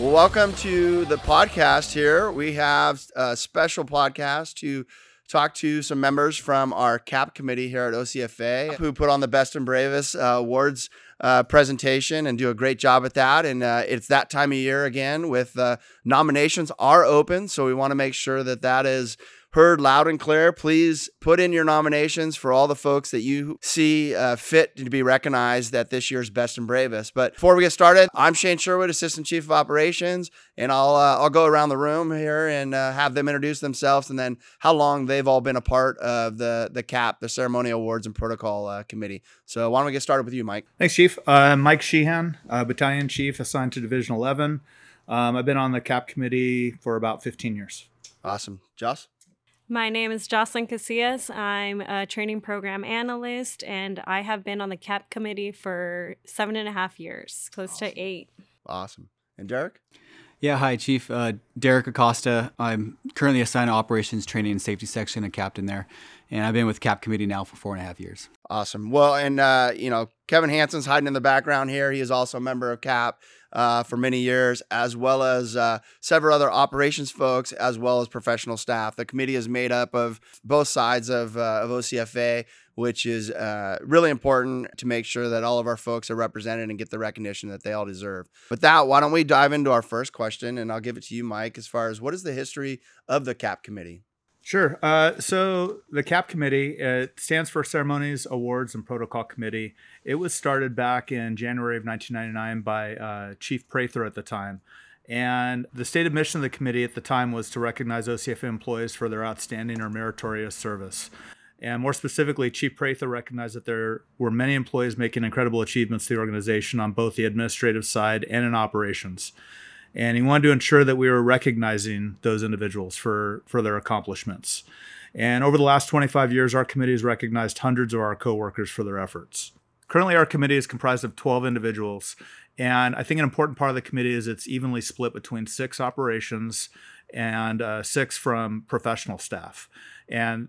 Well, welcome to the podcast here. We have a special podcast to talk to some members from our CAP committee here at OCFA who put on the Best and Bravest Awards presentation and do a great job at that. And it's that time of year again with nominations are open. So we want to make sure that that is heard loud and clear. Please put in your nominations for all the folks that you see fit to be recognized at this year's Best and Bravest. But before we get started, I'm Shane Sherwood, Assistant Chief of Operations, and I'll go around the room here and have them introduce themselves and then how long they've all been a part of the CAP, the Ceremony Awards and Protocol Committee. So why don't we get started with you, Mike? Thanks, Chief. Mike Sheehan, Battalion Chief assigned to Division 11. I've been on the CAP committee for about 15 years. Awesome. Joss? My name is Jocelyn Casillas. I'm a training program analyst, and I have been on the CAP committee for 7.5 years, close to 8. Awesome. And Derek? Yeah, hi, Chief. Derek Acosta. I'm currently assigned to Operations, Training, and Safety Section, a captain there, and I've been with CAP committee now for 4.5 years. Awesome. Well, and Kevin Hansen's hiding in the background here. He is also a member of CAP. For many years, as well as several other operations folks, as well as professional staff. The committee is made up of both sides of OCFA, which is really important to make sure that all of our folks are represented and get the recognition that they all deserve. With that, why don't we dive into our first question, and I'll give it to you, Mike, as far as what is the history of the CAP committee? Sure. So the CAP committee, it stands for Ceremonies, Awards, and Protocol Committee. It was started back in January of 1999 by Chief Prather at the time. And the stated mission of the committee at the time was to recognize OCFA employees for their outstanding or meritorious service. And more specifically, Chief Prather recognized that there were many employees making incredible achievements to the organization on both the administrative side and in operations. And he wanted to ensure that we were recognizing those individuals for their accomplishments. And over the last 25 years, our committee has recognized hundreds of our coworkers for their efforts. Currently, our committee is comprised of 12 individuals. And I think an important part of the committee is it's evenly split between 6 operations and 6 from professional staff. And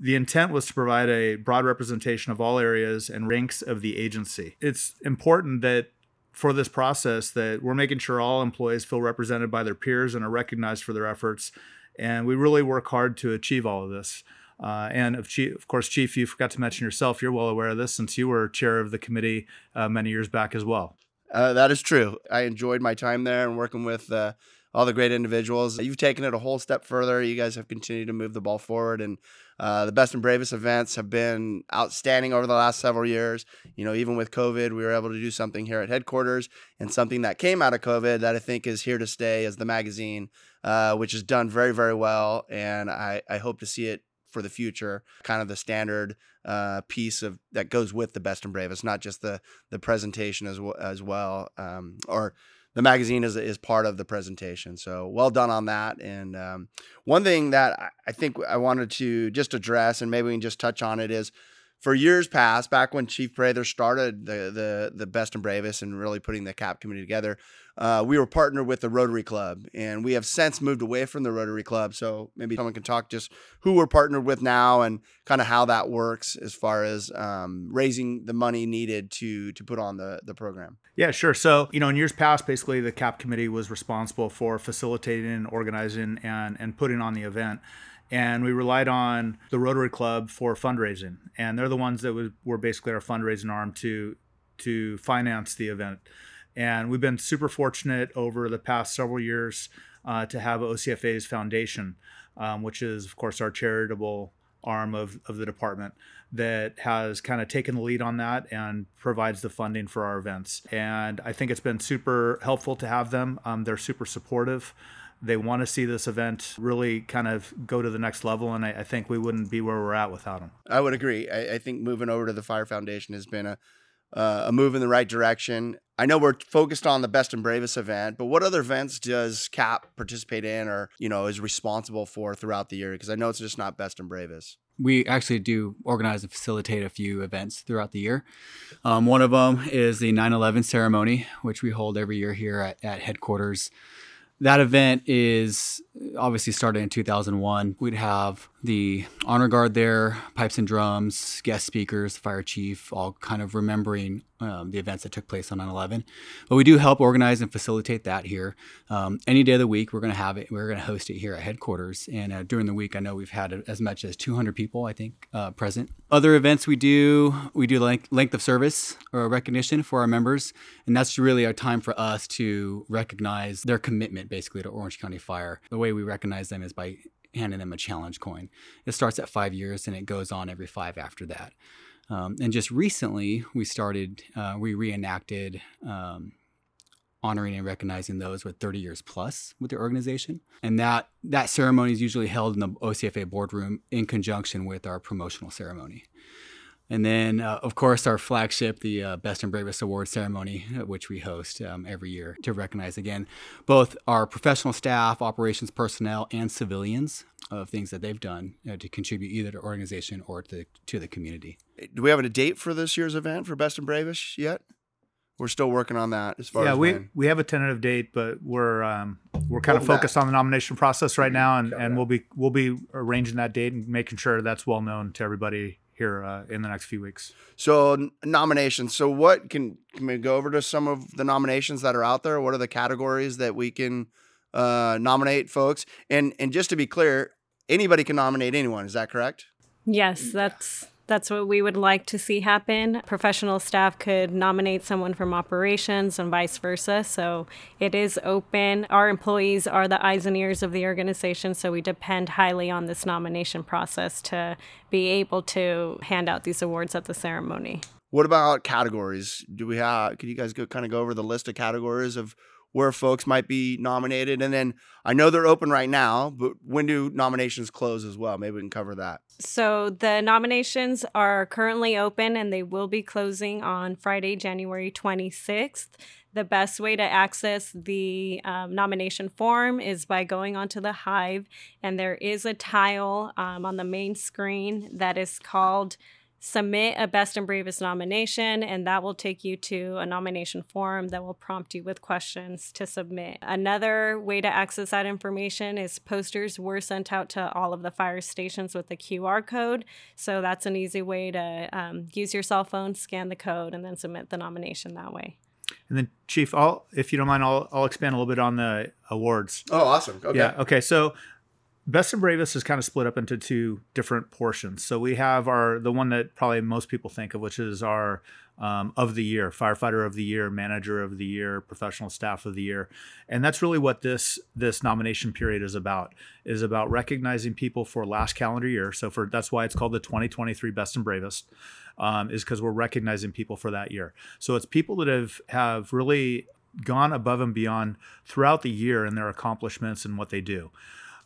the intent was to provide a broad representation of all areas and ranks of the agency. It's important that for this process that we're making sure all employees feel represented by their peers and are recognized for their efforts. And we really work hard to achieve all of this. And of course, Chief, you forgot to mention yourself. You're well aware of this since you were chair of the committee many years back as well. That is true. I enjoyed my time there and working with all the great individuals. You've taken it a whole step further. You guys have continued to move the ball forward, and the Best and Bravest events have been outstanding over the last several years. You know, even with COVID, we were able to do something here at headquarters, and something that came out of COVID that I think is here to stay is the magazine, which is done very, very well. And I hope to see it for the future, kind of the standard piece of that goes with the Best and Bravest, not just the presentation as well, or the magazine is part of the presentation. So well done on that. And one thing that I think I wanted to just address, and maybe we can just touch on it, is for years past, back when Chief Prather started the Best and Bravest and really putting the CAP committee together, we were partnered with the Rotary Club, and we have since moved away from the Rotary Club. So maybe someone can talk just who we're partnered with now and kind of how that works as far as raising the money needed to put on the program. Yeah, sure. So, in years past, basically the CAP committee was responsible for facilitating and organizing and putting on the event. And we relied on the Rotary Club for fundraising. And they're the ones that were basically our fundraising arm to finance the event. And we've been super fortunate over the past several years to have OCFA's foundation, which is, of course, our charitable arm of the department that has kind of taken the lead on that and provides the funding for our events. And I think it's been super helpful to have them. They're super supportive. They want to see this event really kind of go to the next level, and I think we wouldn't be where we're at without them. I would agree. I think moving over to the Fire Foundation has been a move in the right direction. I know we're focused on the Best and Bravest event, but what other events does CAP participate in or is responsible for throughout the year? Because I know it's just not Best and Bravest. We actually do organize and facilitate a few events throughout the year. One of them is the 9/11 ceremony, which we hold every year here at headquarters. That event is obviously started in 2001. We'd have the honor guard there, pipes and drums, guest speakers, fire chief, all kind of remembering the events that took place on 9/11. But we do help organize and facilitate that here. Any day of the week, we're going to have it. We're going to host it here at headquarters. And during the week, I know we've had as much as 200 people, I think, present. Other events we do length of service or recognition for our members. And that's really our time for us to recognize their commitment, basically, to Orange County Fire. The way we recognize them is by handing them a challenge coin. It starts at 5 years and it goes on every 5 after that. And just recently, we reenacted honoring and recognizing those with 30 years plus with the organization. And that ceremony is usually held in the OCFA boardroom in conjunction with our promotional ceremony. And then, of course, our flagship, the Best and Bravest Awards Ceremony, which we host every year to recognize, again, both our professional staff, operations personnel, and civilians of things that they've done to contribute either to the organization or to the community. Do we have a date for this year's event for Best and Bravest yet? We're still working on that as far as we have a tentative date, but we're kind of focused on the nomination process right now, and we'll be arranging that date and making sure that's well known to everybody here in the next few weeks. So nominations. So what can we go over to some of the nominations that are out there? What are the categories that we can nominate folks? And just to be clear, anybody can nominate anyone. Is that correct? Yes, that's what we would like to see happen. Professional staff could nominate someone from operations and vice versa. So it is open. Our employees are the eyes and ears of the organization, so we depend highly on this nomination process to be able to hand out these awards at the ceremony. What about categories? Could you guys go over the list of categories of where folks might be nominated? And then I know they're open right now, but when do nominations close as well? Maybe we can cover that. So the nominations are currently open and they will be closing on Friday, January 26th. The best way to access the nomination form is by going onto the Hive. And there is a tile on the main screen that is called Submit a Best and Bravest Nomination, and that will take you to a nomination form that will prompt you with questions to submit. Another way to access that information is posters were sent out to all of the fire stations with a QR code. So that's an easy way to use your cell phone, scan the code, and then submit the nomination that way. And then, Chief, if you don't mind, I'll expand a little bit on the awards. Oh, awesome. Okay. Yeah. Okay. So Best and Bravest is kind of split up into two different portions. So we have the one that probably most people think of, which is our of the year, firefighter of the year, manager of the year, professional staff of the year. And that's really what this nomination period is about recognizing people for last calendar year. So that's why it's called the 2023 Best and Bravest, is because we're recognizing people for that year. So it's people that have really gone above and beyond throughout the year in their accomplishments and what they do.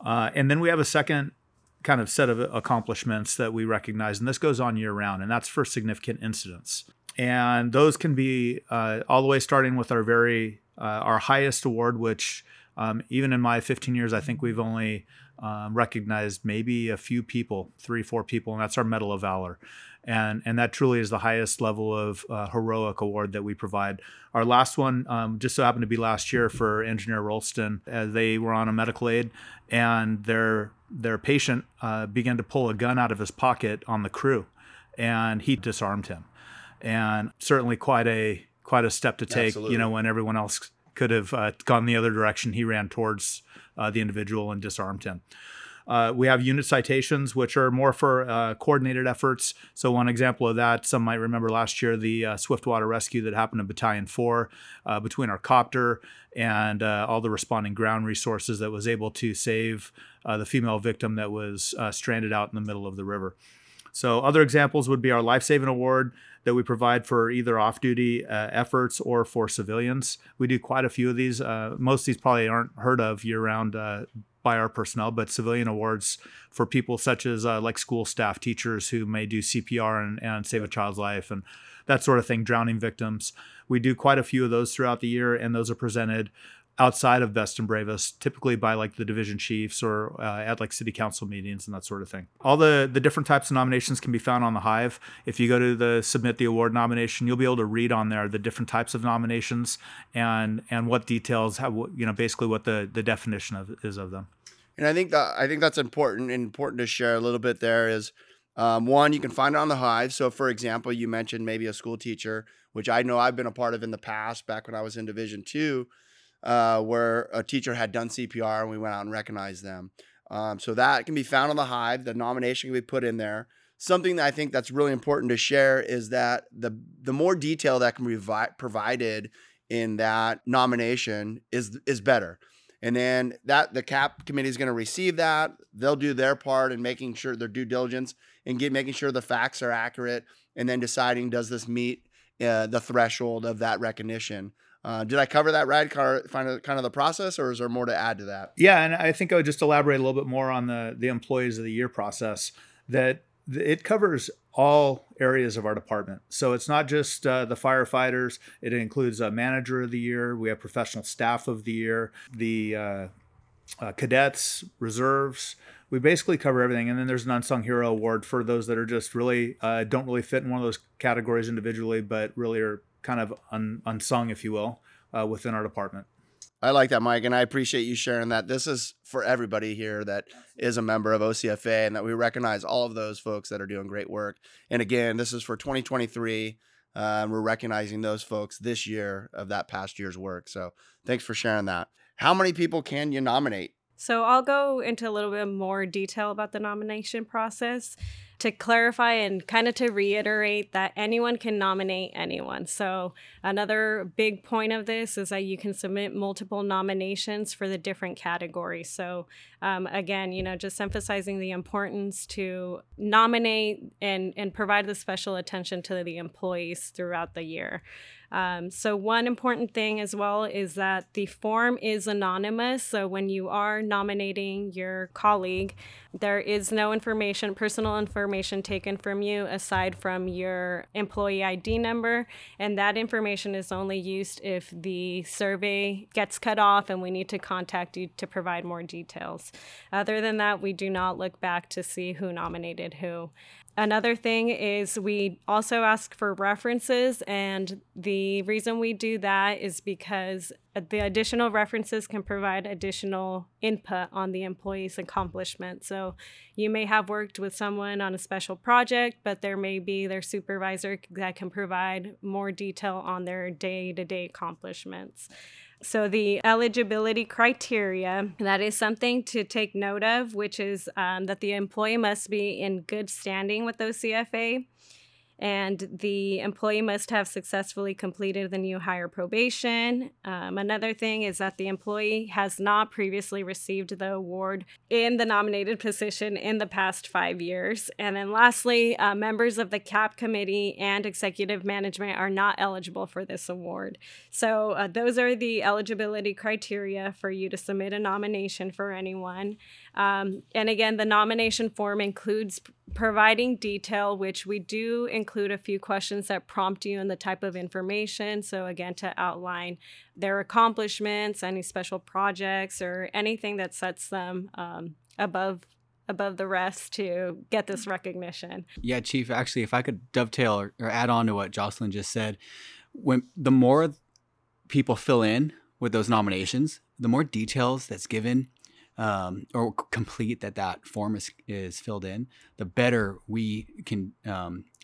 And then we have a second kind of set of accomplishments that we recognize, and this goes on year round, and that's for significant incidents. And those can be all the way starting with our highest award, which even in my 15 years, I think we've only recognized maybe a few people, 3-4 people, and that's our Medal of Valor. And that truly is the highest level of heroic award that we provide. Our last one just so happened to be last year for Engineer Rolston. They were on a medical aid, and their patient began to pull a gun out of his pocket on the crew, and he disarmed him. And certainly quite a step to take. Absolutely. When everyone else could have gone the other direction, he ran towards the individual and disarmed him. We have unit citations, which are more for coordinated efforts. So one example of that, some might remember last year, the Swiftwater rescue that happened in Battalion 4 between our copter and all the responding ground resources that was able to save the female victim that was stranded out in the middle of the river. So other examples would be our life-saving award that we provide for either off-duty efforts or for civilians. We do quite a few of these. Most of these probably aren't heard of year-round by our personnel, but civilian awards for people such as like school staff, teachers who may do CPR and save a child's life and that sort of thing, drowning victims. We do quite a few of those throughout the year, and those are presented outside of Best and Bravest, typically by like the division chiefs or at like city council meetings and that sort of thing. All the different types of nominations can be found on the Hive. If you go to the Submit the Award nomination, you'll be able to read on there the different types of nominations and what details, basically what the definition is of them. And I think that's important to share a little bit. There is one, you can find it on the Hive. So for example, you mentioned maybe a school teacher, which I know I've been a part of in the past, back when I was in Division II, where a teacher had done CPR and we went out and recognized them. So that can be found on the Hive. The nomination can be put in there. Something that I think that's really important to share is that the more detail that can be provided in that nomination is better. And then the CAP committee is going to receive that. They'll do their part in making sure their due diligence and making sure the facts are accurate, and then deciding, does this meet the threshold of that recognition? Did I cover that right? Kind of the process, or is there more to add to that? Yeah, and I think I would just elaborate a little bit more on the Employees of the Year process, that it covers all areas of our department. So it's not just the firefighters. It includes a Manager of the Year. We have Professional Staff of the Year, the cadets, reserves. We basically cover everything. And then there's an Unsung Hero Award for those that are just really don't really fit in one of those categories individually, but really are kind of unsung, if you will, within our department. I like that, Mike, and I appreciate you sharing that. This is for everybody here that is a member of OCFA, and that we recognize all of those folks that are doing great work. And again, this is for 2023. We're recognizing those folks this year of that past year's work. So thanks for sharing that. How many people can you nominate? So I'll go into a little bit more detail about the nomination process. To clarify and kind of to reiterate that anyone can nominate anyone. So another big point of this is that you can submit multiple nominations for the different categories. So again, just emphasizing the importance to nominate and provide the special attention to the employees throughout the year. So one important thing as well is that the form is anonymous. So when you are nominating your colleague, there is no personal information taken from you aside from your employee ID number. And that information is only used if the survey gets cut off and we need to contact you to provide more details. Other than that, we do not look back to see who nominated who. Another thing is we also ask for references, and the reason we do that is because the additional references can provide additional input on the employee's accomplishment. So you may have worked with someone on a special project, but there may be their supervisor that can provide more detail on their day-to-day accomplishments. So the eligibility criteria, that is something to take note of, which is that the employee must be in good standing with OCFA, and the employee must have successfully completed the new hire probation. Another thing is that the employee has not previously received the award in the nominated position in the past 5 years. And then lastly, members of the CAP committee and executive management are not eligible for this award. So those are the eligibility criteria for you to submit a nomination for anyone. And again, the nomination form includes providing detail, which we do include a few questions that prompt you in the type of information. So again, to outline their accomplishments, any special projects, or anything that sets them above the rest to get this recognition. Yeah, Chief, actually, if I could dovetail or add on to what Jocelyn just said, when the more people fill in with those nominations, the more details that's given or complete that form is filled in, the better we can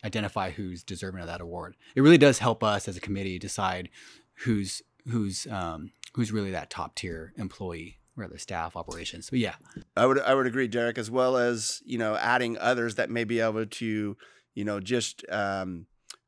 identify who's deserving of that award. It really does help us as a committee decide who's really that top tier employee, rather staff, operations. So yeah, I would agree, Derek, as well as adding others that may be able to just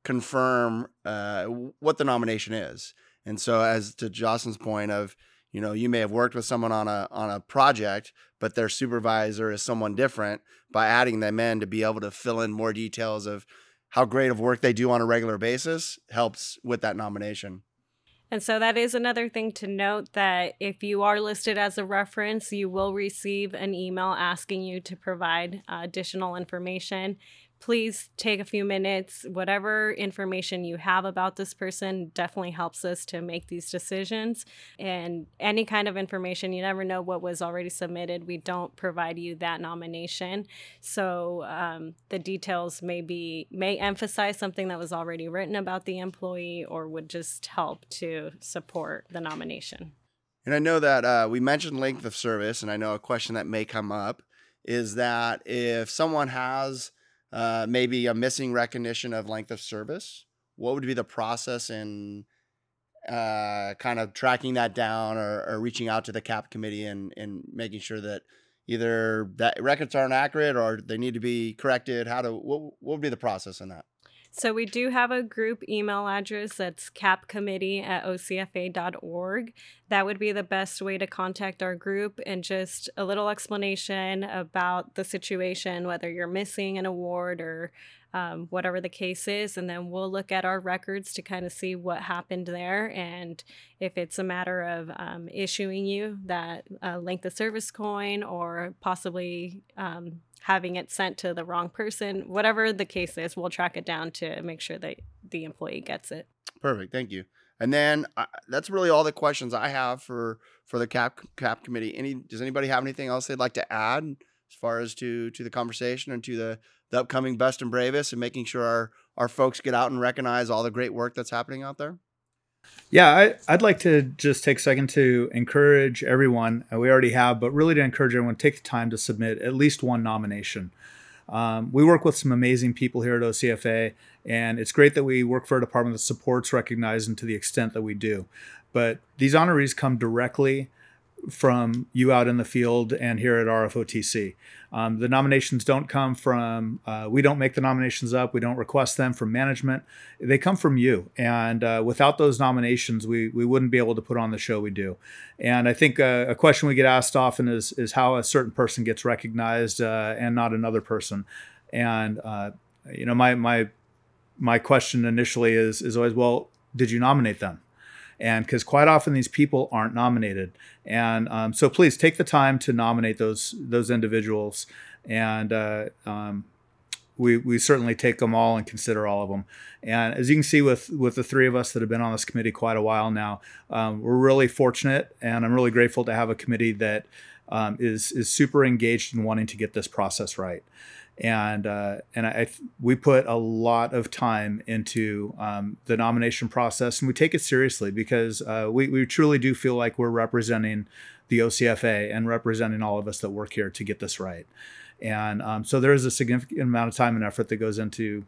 confirm what the nomination is. And so, as to Jocelyn's point of, you may have worked with someone on a project, but their supervisor is someone different. By adding them in to be able to fill in more details of how great of work they do on a regular basis helps with that nomination. And so that is another thing to note, that if you are listed as a reference, you will receive an email asking you to provide additional information. Please take a few minutes. Whatever information you have about this person definitely helps us to make these decisions. And any kind of information, you never know what was already submitted. We don't provide you that nomination. So the details may emphasize something that was already written about the employee, or would just help to support the nomination. And I know that we mentioned length of service, and I know a question that may come up is that if someone has maybe a missing recognition of length of service, what would be the process in kind of tracking that down or reaching out to the CAP committee and making sure that either that records aren't accurate or they need to be corrected? What would be the process in that? So we do have a group email address that's capcommittee@ocfa.org. That would be the best way to contact our group, and just a little explanation about the situation, whether you're missing an award or whatever the case is. And then we'll look at our records to kind of see what happened there. And if it's a matter of issuing you that length of service coin or possibly having it sent to the wrong person, whatever the case is, we'll track it down to make sure that the employee gets it. Perfect. Thank you. And then that's really all the questions I have for the CAP committee. Does anybody have anything else they'd like to add as far as to the conversation and to the upcoming Best and Bravest and making sure our folks get out and recognize all the great work that's happening out there? Yeah, I'd like to just take a second to encourage everyone, we already have, but really to encourage everyone to take the time to submit at least one nomination. We work with some amazing people here at OCFA, and it's great that we work for a department that supports, recognizes, and to the extent that we do. But these honorees come directly from you out in the field and here at RFOTC. The nominations don't come from, we don't make the nominations up. We don't request them from management. They come from you. And without those nominations, we wouldn't be able to put on the show we do. And I think a question we get asked often is how a certain person gets recognized and not another person. And, you know, my question initially is always, well, did you nominate them? And because quite often these people aren't nominated. And so please take the time to nominate those individuals. And we certainly take them all and consider all of them. And as you can see with the three of us that have been on this committee quite a while now, we're really fortunate. And I'm really grateful to have a committee that is super engaged in wanting to get this process right. And we put a lot of time into the nomination process, and we take it seriously because we truly do feel like we're representing the OCFA and representing all of us that work here to get this right. And so there is a significant amount of time and effort that goes into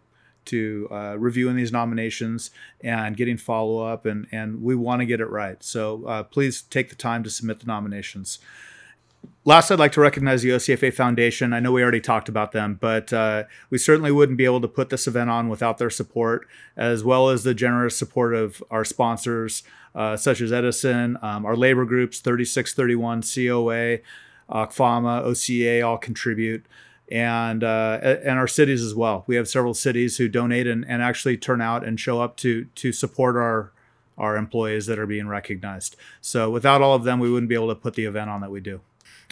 reviewing these nominations and getting follow-up, and we want to get it right. So please take the time to submit the nominations. Last, I'd like to recognize the OCFA Foundation. I know we already talked about them, but we certainly wouldn't be able to put this event on without their support, as well as the generous support of our sponsors, such as Edison, our labor groups, 3631, COA, OCFA, OCA, all contribute, and our cities as well. We have several cities who donate and actually turn out and show up to support our employees that are being recognized. So without all of them, we wouldn't be able to put the event on that we do.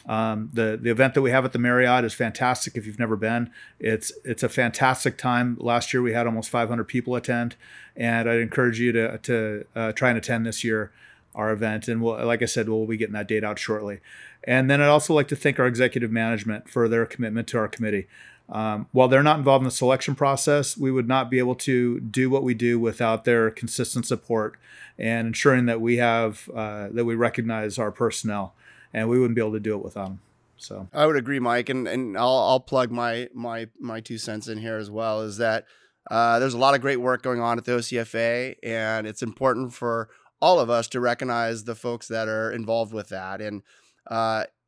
The event that we have at the Marriott is fantastic. If you've never been, it's a fantastic time. Last year we had almost 500 people attend, and I'd encourage you to try and attend this year our event. And we'll, like I said, we'll be getting that date out shortly. And then I'd also like to thank our executive management for their commitment to our committee. While they're not involved in the selection process, we would not be able to do what we do without their consistent support and ensuring that we have that we recognize our personnel. And we wouldn't be able to do it without them. So I would agree, Mike, and I'll plug my 2 cents in here as well. Is that there's a lot of great work going on at the OCFA, and it's important for all of us to recognize the folks that are involved with that and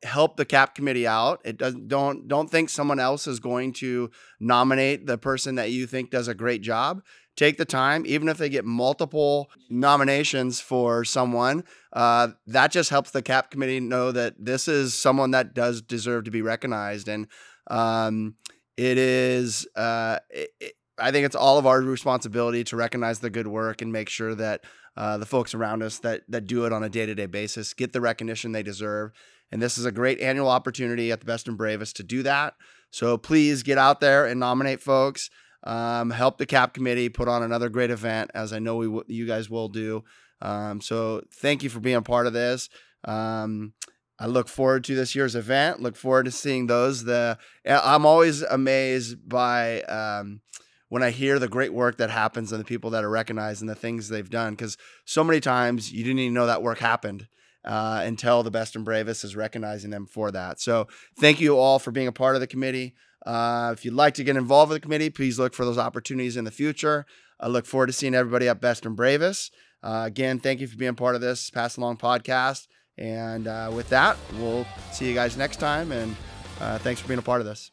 help the CAP committee out. It doesn't don't think someone else is going to nominate the person that you think does a great job. Take the time, even if they get multiple nominations for someone, that just helps the CAP committee know that this is someone that does deserve to be recognized. And I think it's all of our responsibility to recognize the good work and make sure that the folks around us that do it on a day-to-day basis get the recognition they deserve. And this is a great annual opportunity at the Best and Bravest to do that. So please get out there and nominate folks. Help the CAP committee put on another great event, as I know you guys will do. So thank you for being a part of this. I look forward to this year's event. Look forward to seeing those. I'm always amazed by when I hear the great work that happens and the people that are recognized and the things they've done, because so many times you didn't even know that work happened. until the Best and Bravest is recognizing them for that. So thank you all for being a part of the committee. If you'd like to get involved with the committee, please look for those opportunities in the future. I look forward to seeing everybody at Best and Bravest. Again, thank you for being part of this Pass Along podcast. And with that, we'll see you guys next time. And thanks for being a part of this.